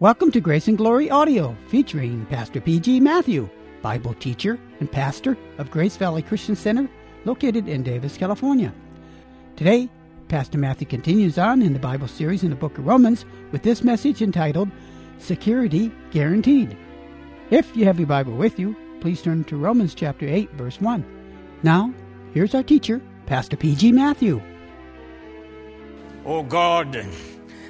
Welcome to Grace and Glory Audio, featuring Pastor P.G. Matthew, Bible teacher and pastor of Grace Valley Christian Center, located in Davis, California. Today, Pastor Matthew continues on in the Bible series in the book of Romans with this message entitled, Security Guaranteed. If you have your Bible with you, please turn to Romans chapter 8, verse 1. Now, here's our teacher, Pastor P.G. Matthew. Oh God,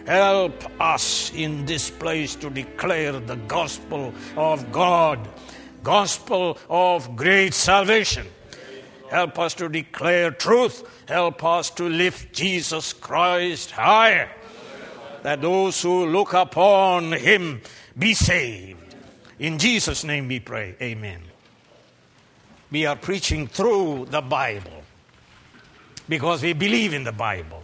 help us in this place to declare the gospel of God, gospel of great salvation. Help us to declare truth. Help us to lift Jesus Christ higher, that those who look upon him be saved. In Jesus' name we pray. Amen. We are preaching through the Bible because we believe in the Bible.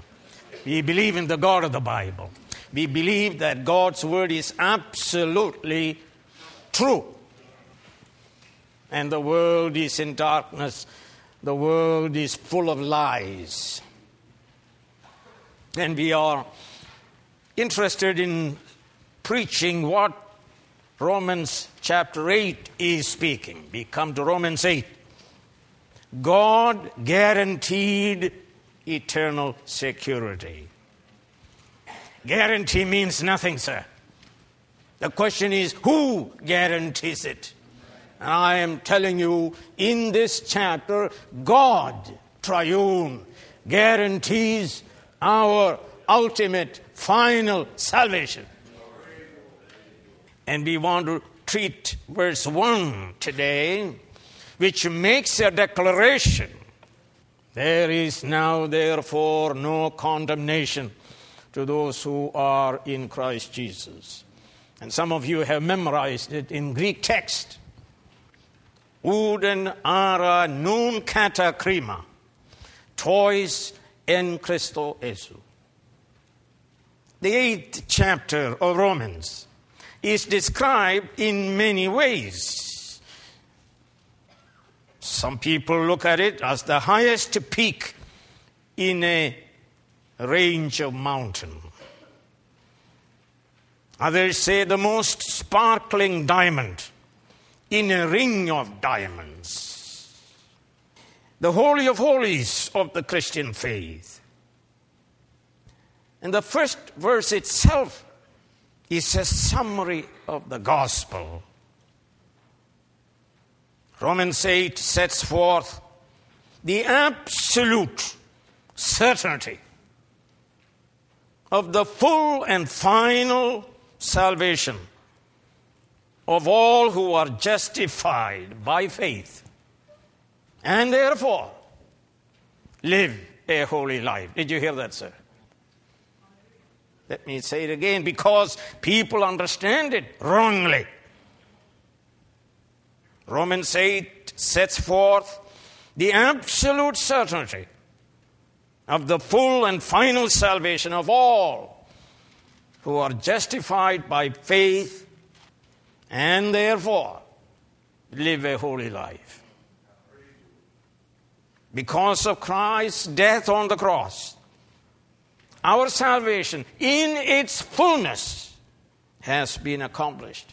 We believe in the God of the Bible. We believe that God's word is absolutely true. And the world is in darkness. The world is full of lies. And we are interested in preaching what Romans chapter 8 is speaking. We come to Romans 8. God guaranteed eternal security. Guarantee means nothing, sir. The question is, who guarantees it? And I am telling you, in this chapter, God, triune, guarantees our ultimate, final salvation. And we want to treat verse 1 today, which makes a declaration. There is now, therefore, no condemnation to those who are in Christ Jesus. And some of you have memorized it in Greek text. Uden ara nun kata krima, tois en Christo Jesu. The 8th chapter of Romans is described in many ways. Some people look at it as the highest peak in a range of mountain. Others say the most sparkling diamond in a ring of diamonds. The Holy of Holies of the Christian faith. And the first verse itself is a summary of the gospel. Romans 8 sets forth the absolute certainty of the full and final salvation of all who are justified by faith and therefore live a holy life. Did you hear that, sir? Let me say it again, because people understand it wrongly. Romans 8 sets forth the absolute certainty of the full and final salvation of all who are justified by faith and therefore live a holy life. Because of Christ's death on the cross, our salvation in its fullness has been accomplished.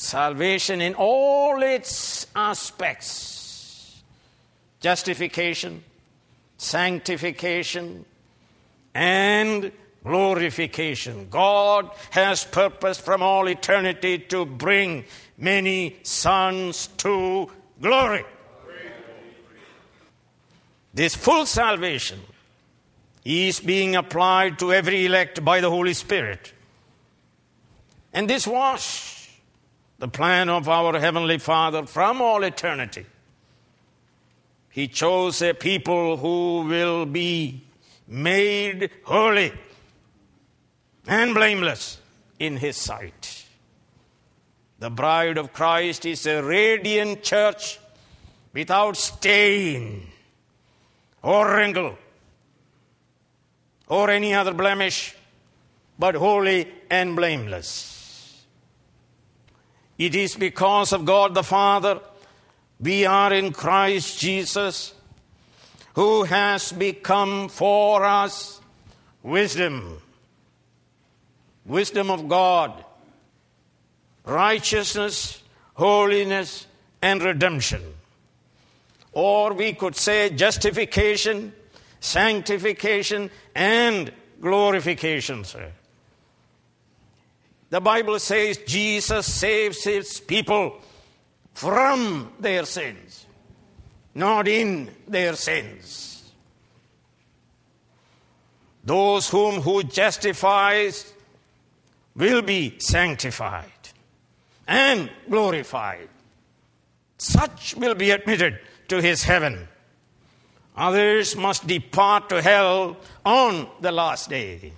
Salvation in all its aspects. Justification, sanctification, and glorification. God has purposed from all eternity to bring many sons to glory. This full salvation is being applied to every elect by the Holy Spirit. And this was the plan of our Heavenly Father from all eternity. He chose a people who will be made holy and blameless in His sight. The bride of Christ is a radiant church without stain or wrinkle or any other blemish, but holy and blameless. It is because of God the Father we are in Christ Jesus, who has become for us wisdom, wisdom of God, righteousness, holiness, and redemption. Or we could say justification, sanctification, and glorification, sir. The Bible says Jesus saves his people from their sins, not in their sins. Those whom who justifies will be sanctified and glorified. Such will be admitted to his heaven. Others must depart to hell on the last day.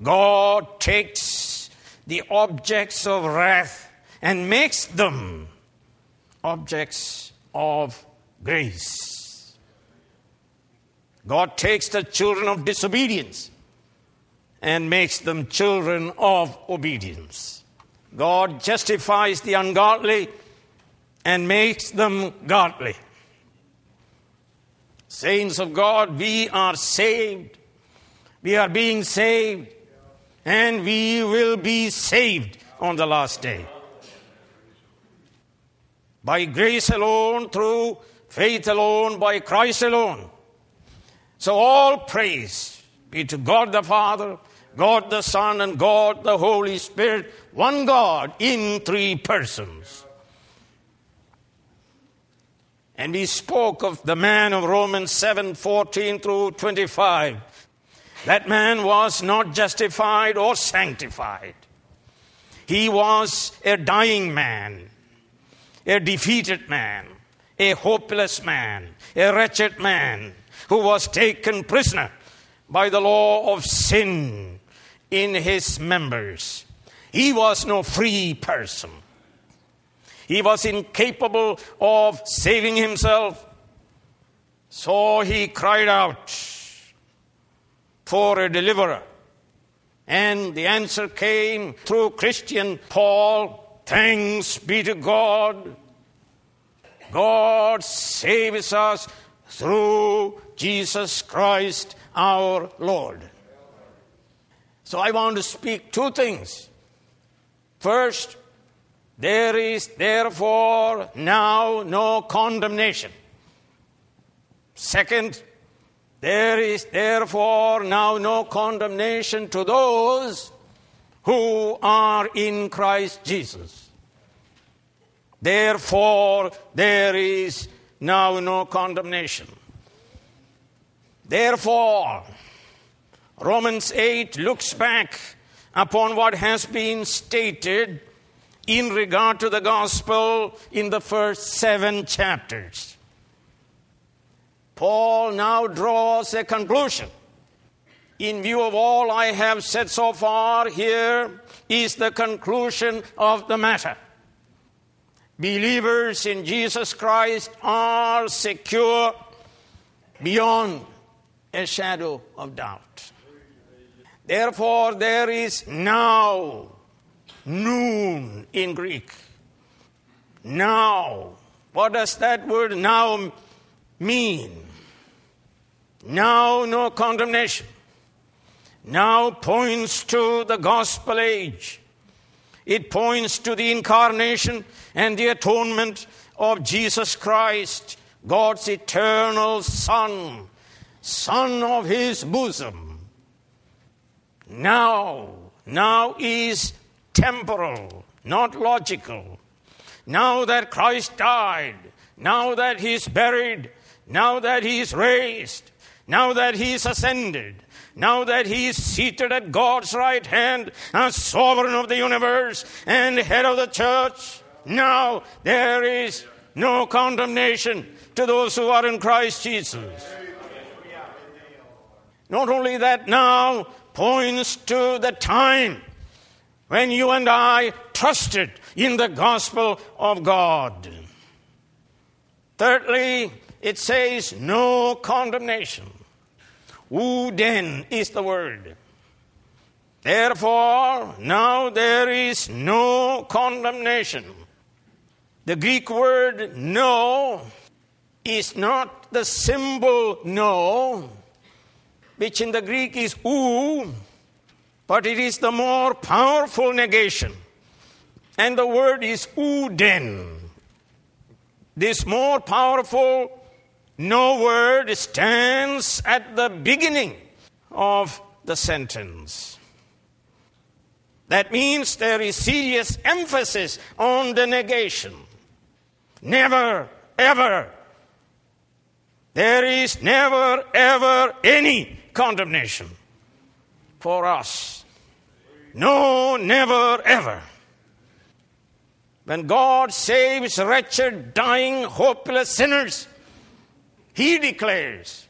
God takes the objects of wrath and makes them objects of grace. God takes the children of disobedience and makes them children of obedience. God justifies the ungodly and makes them godly. Saints of God, we are saved. We are being saved. And we will be saved on the last day. By grace alone, through faith alone, by Christ alone. So all praise be to God the Father, God the Son, and God the Holy Spirit, one God in three persons. And he spoke of the man of Romans 7:14 through 25. That man was not justified or sanctified. He was a dying man, a defeated man, a hopeless man, a wretched man who was taken prisoner by the law of sin in his members. He was no free person. He was incapable of saving himself. So he cried out for a deliverer. And the answer came through Christian Paul, thanks be to God. God saves us through Jesus Christ our Lord. So I want to speak two things. First, there is therefore now no condemnation. Second, there is therefore now no condemnation to those who are in Christ Jesus. Therefore, there is now no condemnation. Therefore, Romans 8 looks back upon what has been stated in regard to the gospel in the first 7 chapters. Paul now draws a conclusion. In view of all I have said so far, here is the conclusion of the matter. Believers in Jesus Christ are secure beyond a shadow of doubt. Therefore, there is now noon in Greek. Now. What does that word now mean? Now no condemnation. Now points to the gospel age. It points to the incarnation and the atonement of Jesus Christ, God's eternal Son, Son of his bosom. Now is temporal, not logical. Now that Christ died, now that he is buried, now that he is raised, now that he is ascended, now that he is seated at God's right hand as sovereign of the universe and head of the church, now there is no condemnation to those who are in Christ Jesus. Not only that, now points to the time when you and I trusted in the gospel of God. Thirdly, it says no condemnation. Uden is the word. Therefore, now there is no condemnation. The Greek word no is not the symbol no, which in the Greek is ou, But it is the more powerful negation. And the word is uden. This more powerful no word stands at the beginning of the sentence. That means there is serious emphasis on the negation. Never, ever. There is never, ever any condemnation for us. No, never, ever. When God saves wretched, dying, hopeless sinners, He declares,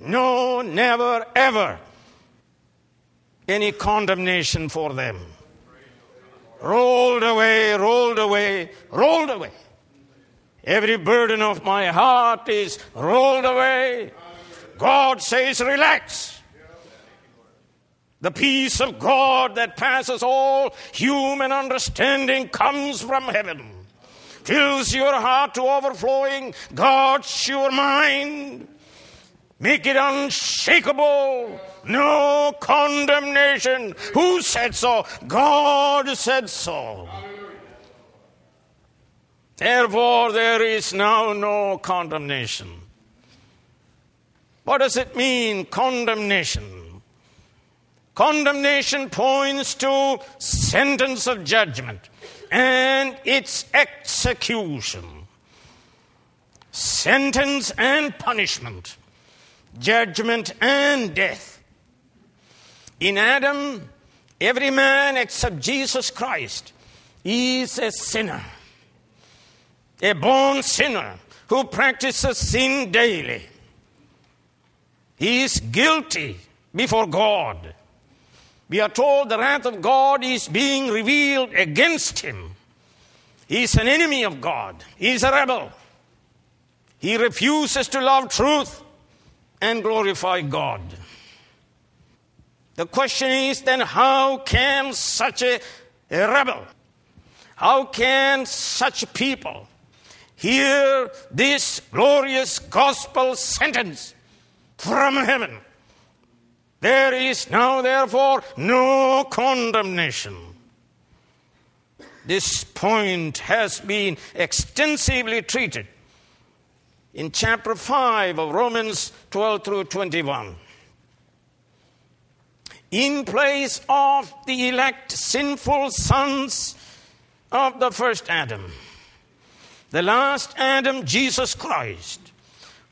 no, never, ever, any condemnation for them. Rolled away, rolled away, rolled away. Every burden of my heart is rolled away. God says, relax. The peace of God that passes all human understanding comes from heaven. Fills your heart to overflowing, guards your mind. Make it unshakable. No condemnation. Who said so? God said so. Therefore, there is now no condemnation. What does it mean, condemnation? Condemnation points to sentence of judgment and its execution. Sentence and punishment. Judgment and death. In Adam, every man except Jesus Christ is a sinner. A born sinner who practices sin daily. He is guilty before God. We are told the wrath of God is being revealed against him. He is an enemy of God. He is a rebel. He refuses to love truth and glorify God. The question is then, how can such a rebel, how can such people hear this glorious gospel sentence from heaven? There is now, therefore, no condemnation. This point has been extensively treated in chapter 5 of Romans 12 through 21. In place of the elect sinful sons of the first Adam, the last Adam, Jesus Christ,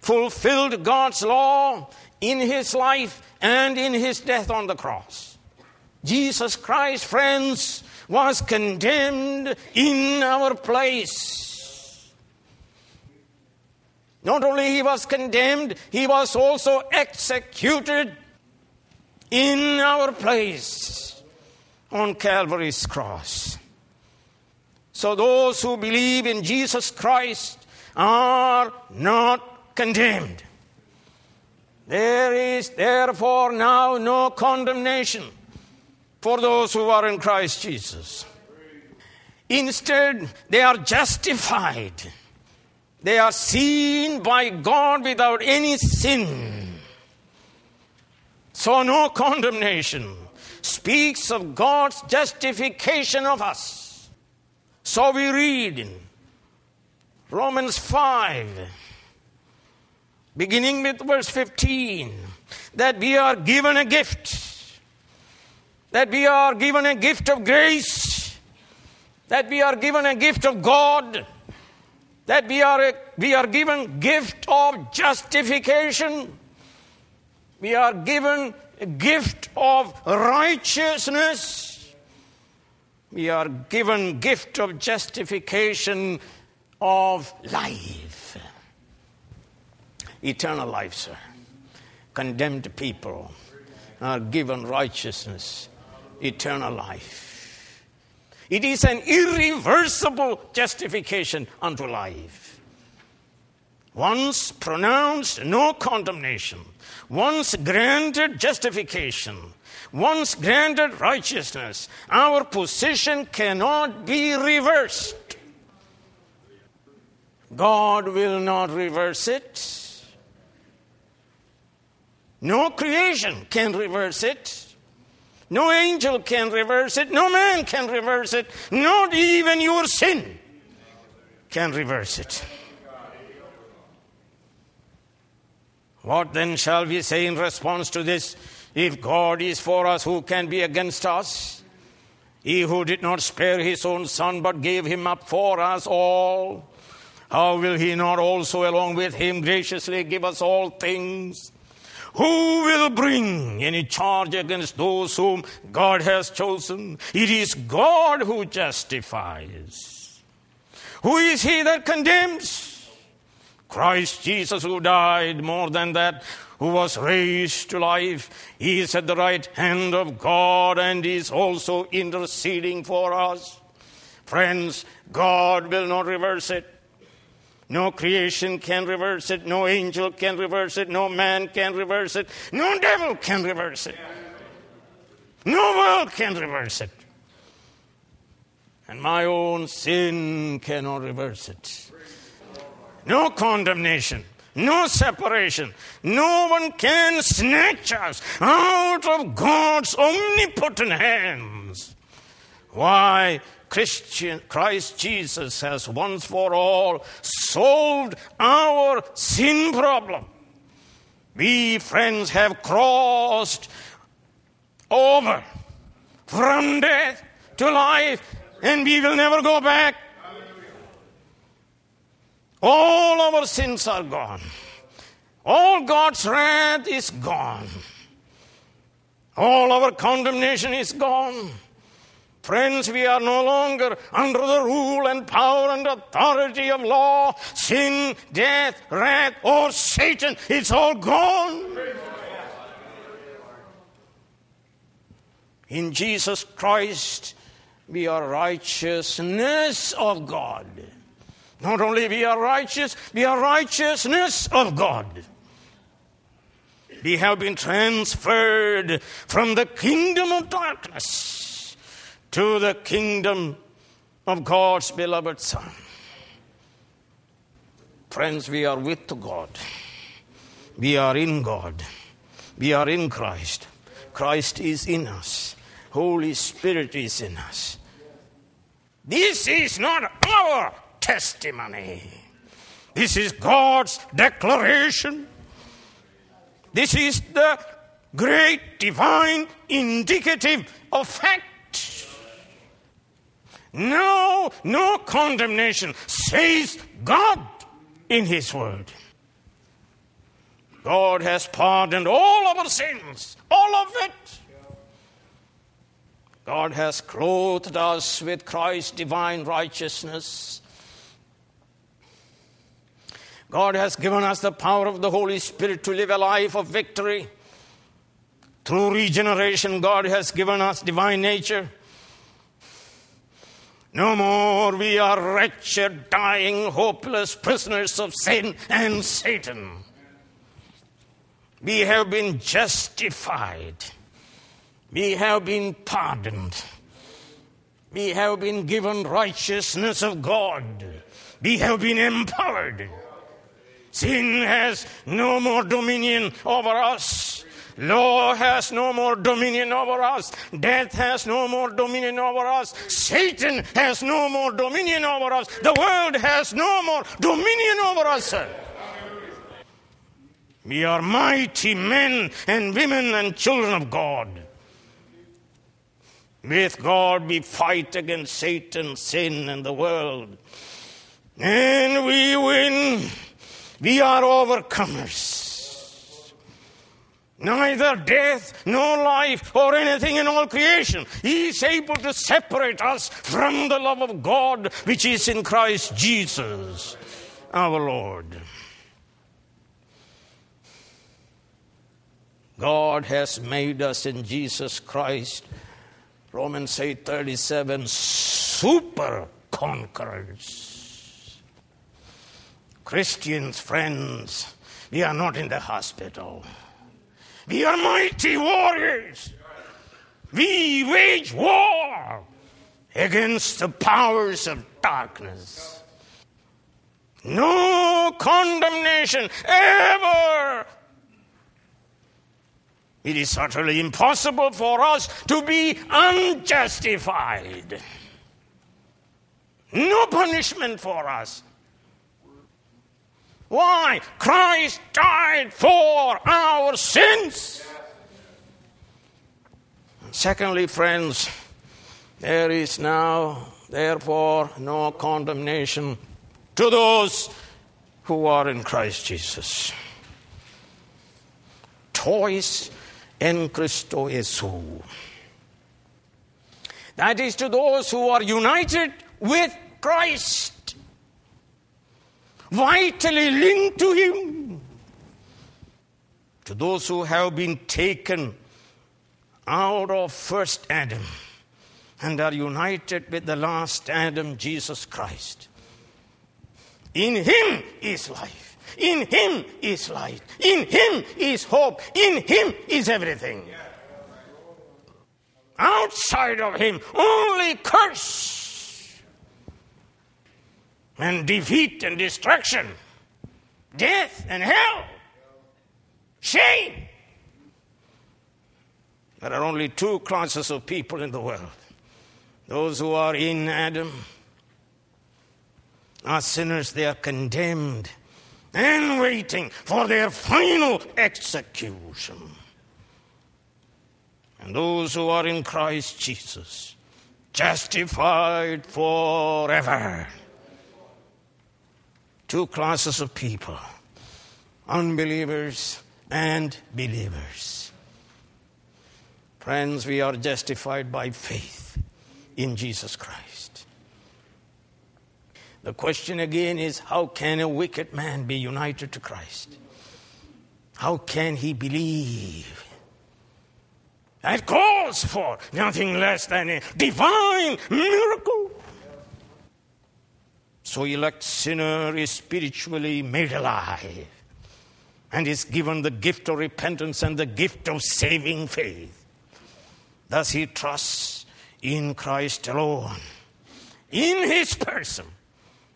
fulfilled God's law in his life and in his death on the cross. Jesus Christ, friends, was condemned in our place. Not only he was condemned, he was also executed in our place on Calvary's cross. So those who believe in Jesus Christ are not condemned. There is therefore now no condemnation for those who are in Christ Jesus. Instead, they are justified. They are seen by God without any sin. So no condemnation speaks of God's justification of us. So we read in Romans 5, beginning with verse 15, that we are given a gift, that we are given a gift of grace, that we are given a gift of God, that we are given gift of justification, we are given a gift of righteousness, we are given gift of justification of life. Eternal life, sir. Condemned people are given righteousness, eternal life. It is an irreversible justification unto life. Once pronounced, no condemnation. Once granted, justification. Once granted, righteousness. Our position cannot be reversed. God will not reverse it. No creation can reverse it. No angel can reverse it. No man can reverse it. Not even your sin can reverse it. What then shall we say in response to this? If God is for us, who can be against us? He who did not spare his own son, but gave him up for us all, how will he not also along with him graciously give us all things? Who will bring any charge against those whom God has chosen? It is God who justifies. Who is he that condemns? Christ Jesus, who died, more than that, who was raised to life. He is at the right hand of God and is also interceding for us. Friends, God will not reverse it. No creation can reverse it. No angel can reverse it. No man can reverse it. No devil can reverse it. No world can reverse it. And my own sin cannot reverse it. No condemnation. No separation. No one can snatch us out of God's omnipotent hands. Why? Christ Jesus has once for all solved our sin problem. We, friends, have crossed over from death to life, and we will never go back. All our sins are gone. All God's wrath is gone. All our condemnation is gone. Friends, we are no longer under the rule and power and authority of law, sin, death, wrath, or Satan. It's all gone. In Jesus Christ, we are righteousness of God. Not only we are righteous, we are righteousness of God. We have been transferred from the kingdom of darkness to the kingdom of God's beloved Son. Friends, we are with God. We are in God. We are in Christ. Christ is in us. Holy Spirit is in us. This is not our testimony. This is God's declaration. This is the great divine indicative of fact. No condemnation, says God in His Word. God has pardoned all our sins, all of it. God has clothed us with Christ's divine righteousness. God has given us the power of the Holy Spirit to live a life of victory. Through regeneration, God has given us divine nature. No more we are wretched, dying, hopeless prisoners of sin and Satan. We have been justified. We have been pardoned. We have been given righteousness of God. We have been empowered. Sin has no more dominion over us. Law has no more dominion over us. Death has no more dominion over us. Satan has no more dominion over us. The world has no more dominion over us. We are mighty men and women and children of God. With God we fight against Satan, sin, and the world. And we win. We are overcomers. Neither death, nor life, or anything in all creation is able to separate us from the love of God, which is in Christ Jesus, our Lord. God has made us in Jesus Christ, Romans 8:37, super conquerors. Christians, friends, we are not in the hospital. We are mighty warriors. We wage war against the powers of darkness. No condemnation ever It is utterly impossible for us to be unjustified. No punishment for us. Why? Christ died for our sins. Secondly, friends, there is now, therefore, no condemnation to those who are in Christ Jesus. Tois en Christo Jesu. That is, to those who are united with Christ, vitally linked to Him, to those who have been taken out of first Adam and are united with the last Adam, Jesus Christ. In Him is life. In Him is light. In Him is hope. In Him is everything. Outside of Him, only curse and defeat and destruction, death and hell, shame. There are only two classes of people in the world. Those who are in Adam are sinners. They are condemned and waiting for their final execution. And those who are in Christ Jesus, justified forever. Two classes of people, unbelievers and believers. Friends, we are justified by faith in Jesus Christ. The question again is, how can a wicked man be united to Christ? How can he believe? That calls for nothing less than a divine miracle. So elect sinner is spiritually made alive and is given the gift of repentance and the gift of saving faith. Thus he trusts in Christ alone, in His person,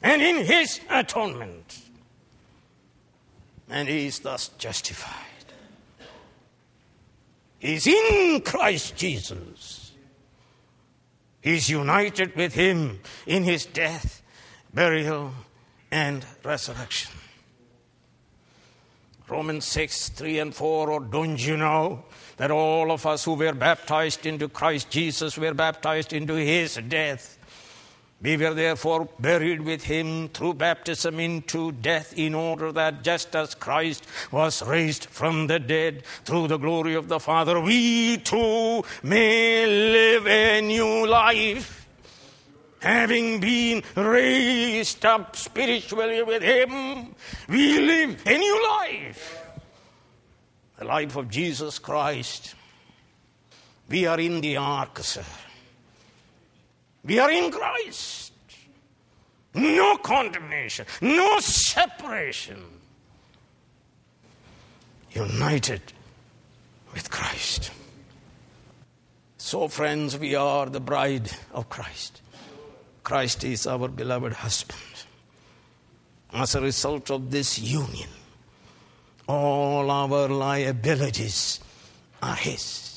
and in His atonement. And he is thus justified. He is in Christ Jesus. He is united with Him in His death, burial, and resurrection. Romans 6:3-4, or don't you know that all of us who were baptized into Christ Jesus were baptized into His death? We were therefore buried with Him through baptism into death, in order that just as Christ was raised from the dead through the glory of the Father, we too may live a new life, having been raised up spiritually with Him. We live a new life, the life of Jesus Christ. We are in the ark, sir. We are in Christ. No condemnation, no separation. United with Christ. So, friends, we are the bride of Christ. Christ is our beloved husband. As a result of this union, all our liabilities are His,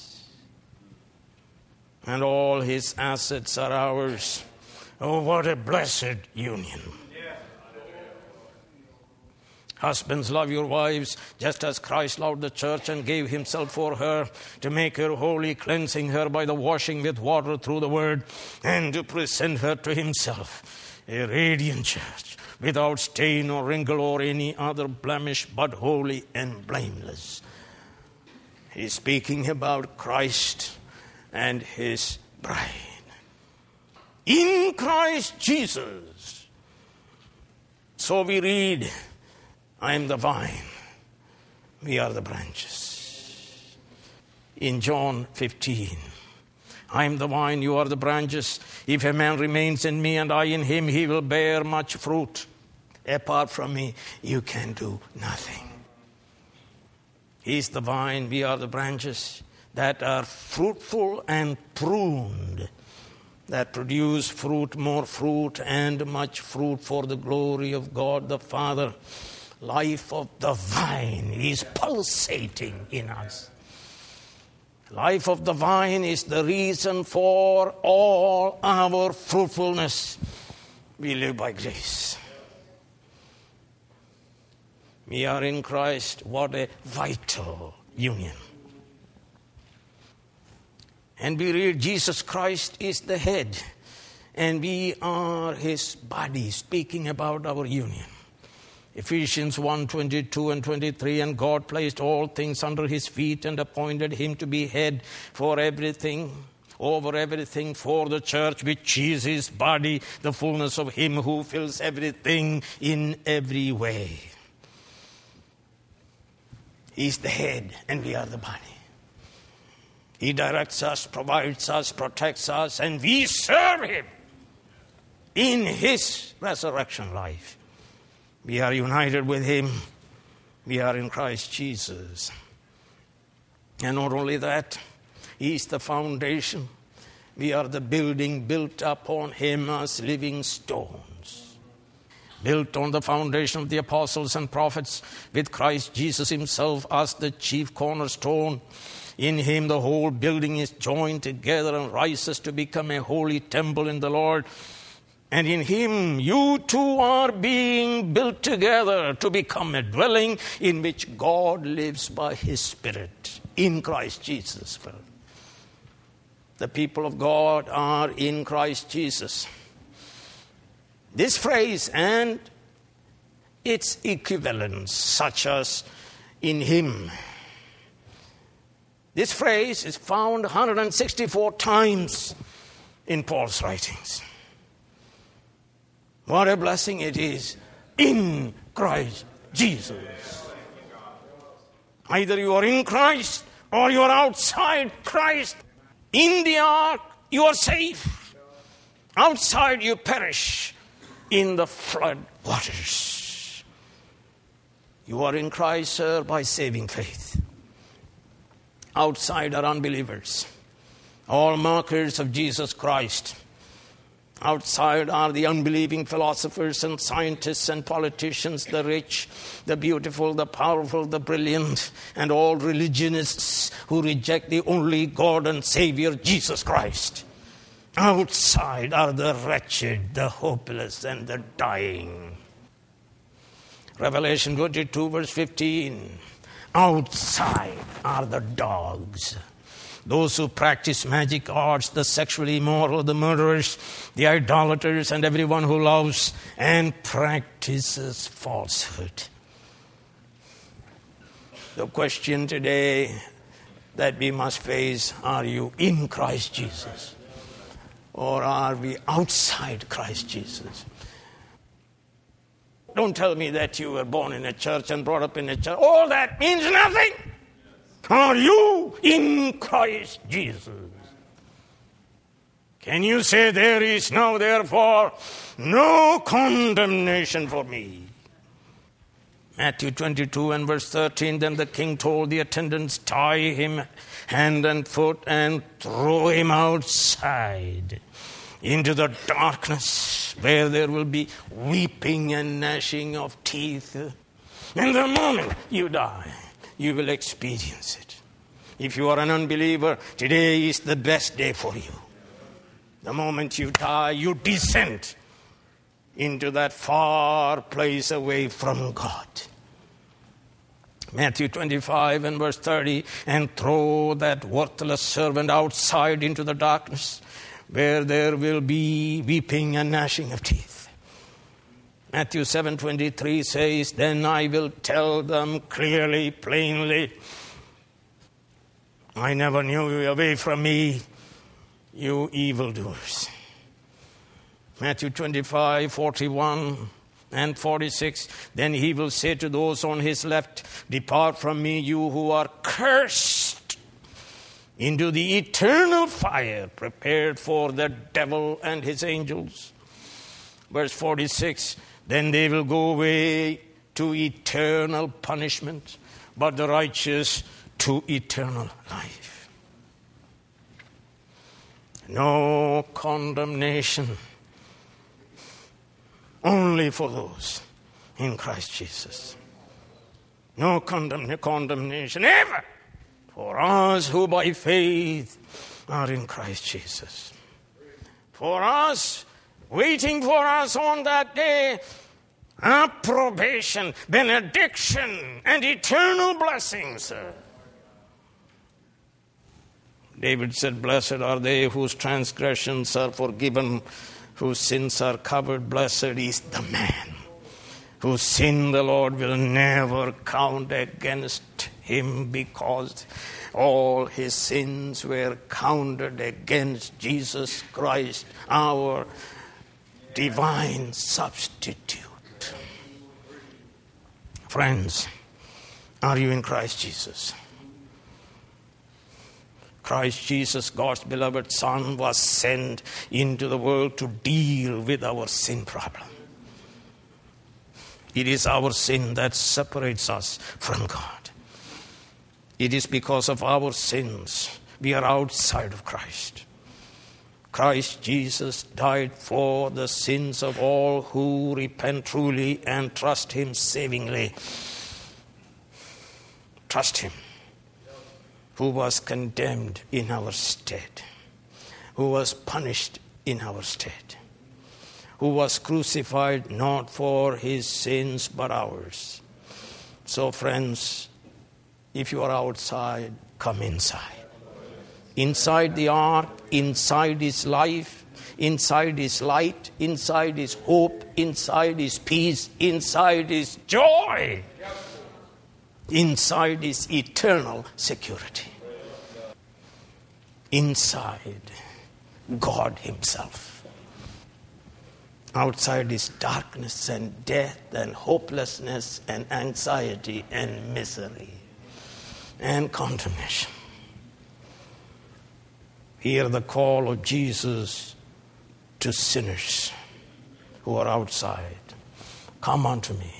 and all His assets are ours. Oh, what a blessed union. Husbands, love your wives just as Christ loved the church and gave Himself for her, to make her holy, cleansing her by the washing with water through the word, and to present her to Himself, a radiant church, without stain or wrinkle or any other blemish, but holy and blameless. He's speaking about Christ and His bride. In Christ Jesus. So we read, I am the vine, we are the branches. In John 15, I am the vine, you are the branches. If a man remains in me and I in him, he will bear much fruit. Apart from me, you can do nothing. He is the vine, we are the branches, that are fruitful and pruned, that produce fruit, more fruit, and much fruit, for the glory of God the Father. Life of the vine is pulsating in us. Life of the vine is the reason for all our fruitfulness. We live by grace. We are in Christ. What a vital union. And we read Jesus Christ is the head, and we are his body, speaking about our union. Ephesians 1, 22 and 23, and God placed all things under his feet and appointed him to be head for everything, over everything, for the church, which is his body, the fullness of him who fills everything in every way. He's the head, and we are the body. He directs us, provides us, protects us, and we serve him in his resurrection life. We are united with him. We are in Christ Jesus. And not only that, he is the foundation. We are the building built upon him as living stones, built on the foundation of the apostles and prophets, with Christ Jesus himself as the chief cornerstone. In him the whole building is joined together and rises to become a holy temple in the Lord. And in him you two are being built together to become a dwelling in which God lives by his Spirit in Christ Jesus. The people of God are in Christ Jesus. This phrase and its equivalents, such as in him. This phrase is found 164 times in Paul's writings. What a blessing it is in Christ Jesus. Either you are in Christ or you are outside Christ. In the ark, you are safe. Outside, you perish in the flood waters. You are in Christ, sir, by saving faith. Outside are unbelievers, all mockers of Jesus Christ. Outside are the unbelieving philosophers and scientists and politicians, the rich, the beautiful, the powerful, the brilliant, and all religionists who reject the only God and Savior, Jesus Christ. Outside are the wretched, the hopeless, and the dying. Revelation 22, verse 15. Outside are the dogs. Those who practice magic arts, the sexually immoral, the murderers, the idolaters, and everyone who loves and practices falsehood. The question today that we must face, are you in Christ Jesus? Or are we outside Christ Jesus? Don't tell me that you were born in a church and brought up in a church. All that means nothing. Are you in Christ Jesus? Can you say there is now, therefore, no condemnation for me? Matthew 22 and verse 13, then the king told the attendants, tie him hand and foot and throw him outside into the darkness where there will be weeping and gnashing of teeth. And the moment you die, you will experience it. If you are an unbeliever, today is the best day for you. The moment you die, you descend into that far place away from God. Matthew 25 and verse 30, and throw that worthless servant outside into the darkness, where there will be weeping and gnashing of teeth. Matthew 7:23 says, then I will tell them clearly, plainly, I never knew you, away from me, you evildoers. Matthew 25:41 and 46, then he will say to those on his left, depart from me, you who are cursed, into the eternal fire prepared for the devil and his angels. Verse 46, then they will go away to eternal punishment, but the righteous to eternal life. No condemnation, only for those in Christ Jesus. No condemnation ever For us who by faith are in Christ Jesus. For us, waiting for us on that day, approbation, benediction, and eternal blessings. David said, blessed are they whose transgressions are forgiven, whose sins are covered. Blessed is the man whose sin the Lord will never count against him, because all his sins were counted against Jesus Christ, our divine substitute. Friends, are you in Christ Jesus? Christ Jesus, God's beloved Son, was sent into the world to deal with our sin problem. It is our sin that separates us from God. It is because of our sins we are outside of Christ. Christ Jesus died for the sins of all who repent truly and trust Him savingly. Trust Him, who was condemned in our stead, who was punished in our stead, who was crucified not for his sins but ours. So friends, if you are outside, come inside. Inside the ark, inside is life, inside is light, inside is hope, inside is peace, inside is joy. Inside is eternal security. Inside, God Himself. Outside is darkness and death and hopelessness and anxiety and misery and condemnation. Hear the call of Jesus to sinners who are outside. Come unto me,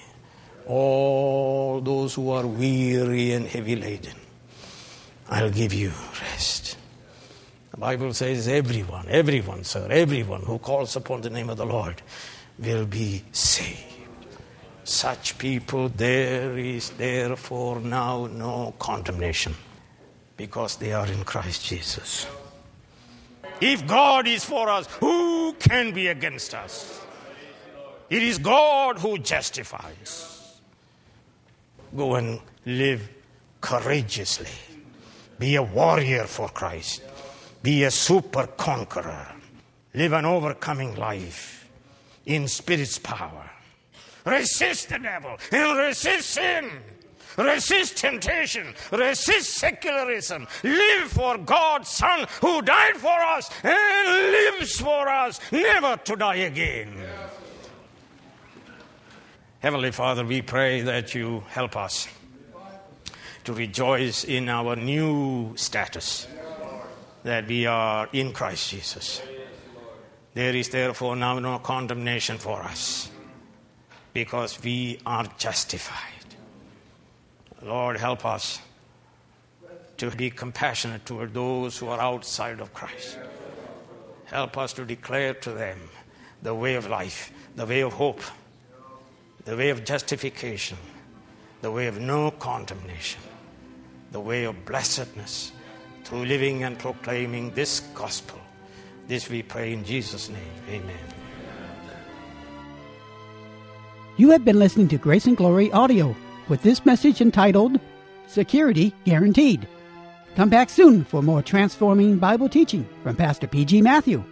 all those who are weary and heavy laden, I'll give you rest. The Bible says everyone who calls upon the name of the Lord will be saved. Such people, there is therefore now no condemnation, because they are in Christ Jesus. If God is for us, who can be against us? It is God who justifies. Go and live courageously. Be a warrior for Christ. Be a super conqueror. Live an overcoming life in Spirit's power. Resist the devil and resist sin. Resist temptation. Resist secularism. Live for God's Son who died for us and lives for us, never to die again. Heavenly Father, we pray that you help us to rejoice in our new status, that we are in Christ Jesus. There is therefore now no condemnation for us, because we are justified. Lord, help us to be compassionate toward those who are outside of Christ. Help us to declare to them the way of life, the way of hope, the way of justification, the way of no condemnation, the way of blessedness, through living and proclaiming this gospel. This we pray in Jesus' name. Amen. You have been listening to Grace and Glory Audio with this message entitled, Security Guaranteed. Come back soon for more transforming Bible teaching from Pastor P.G. Matthew.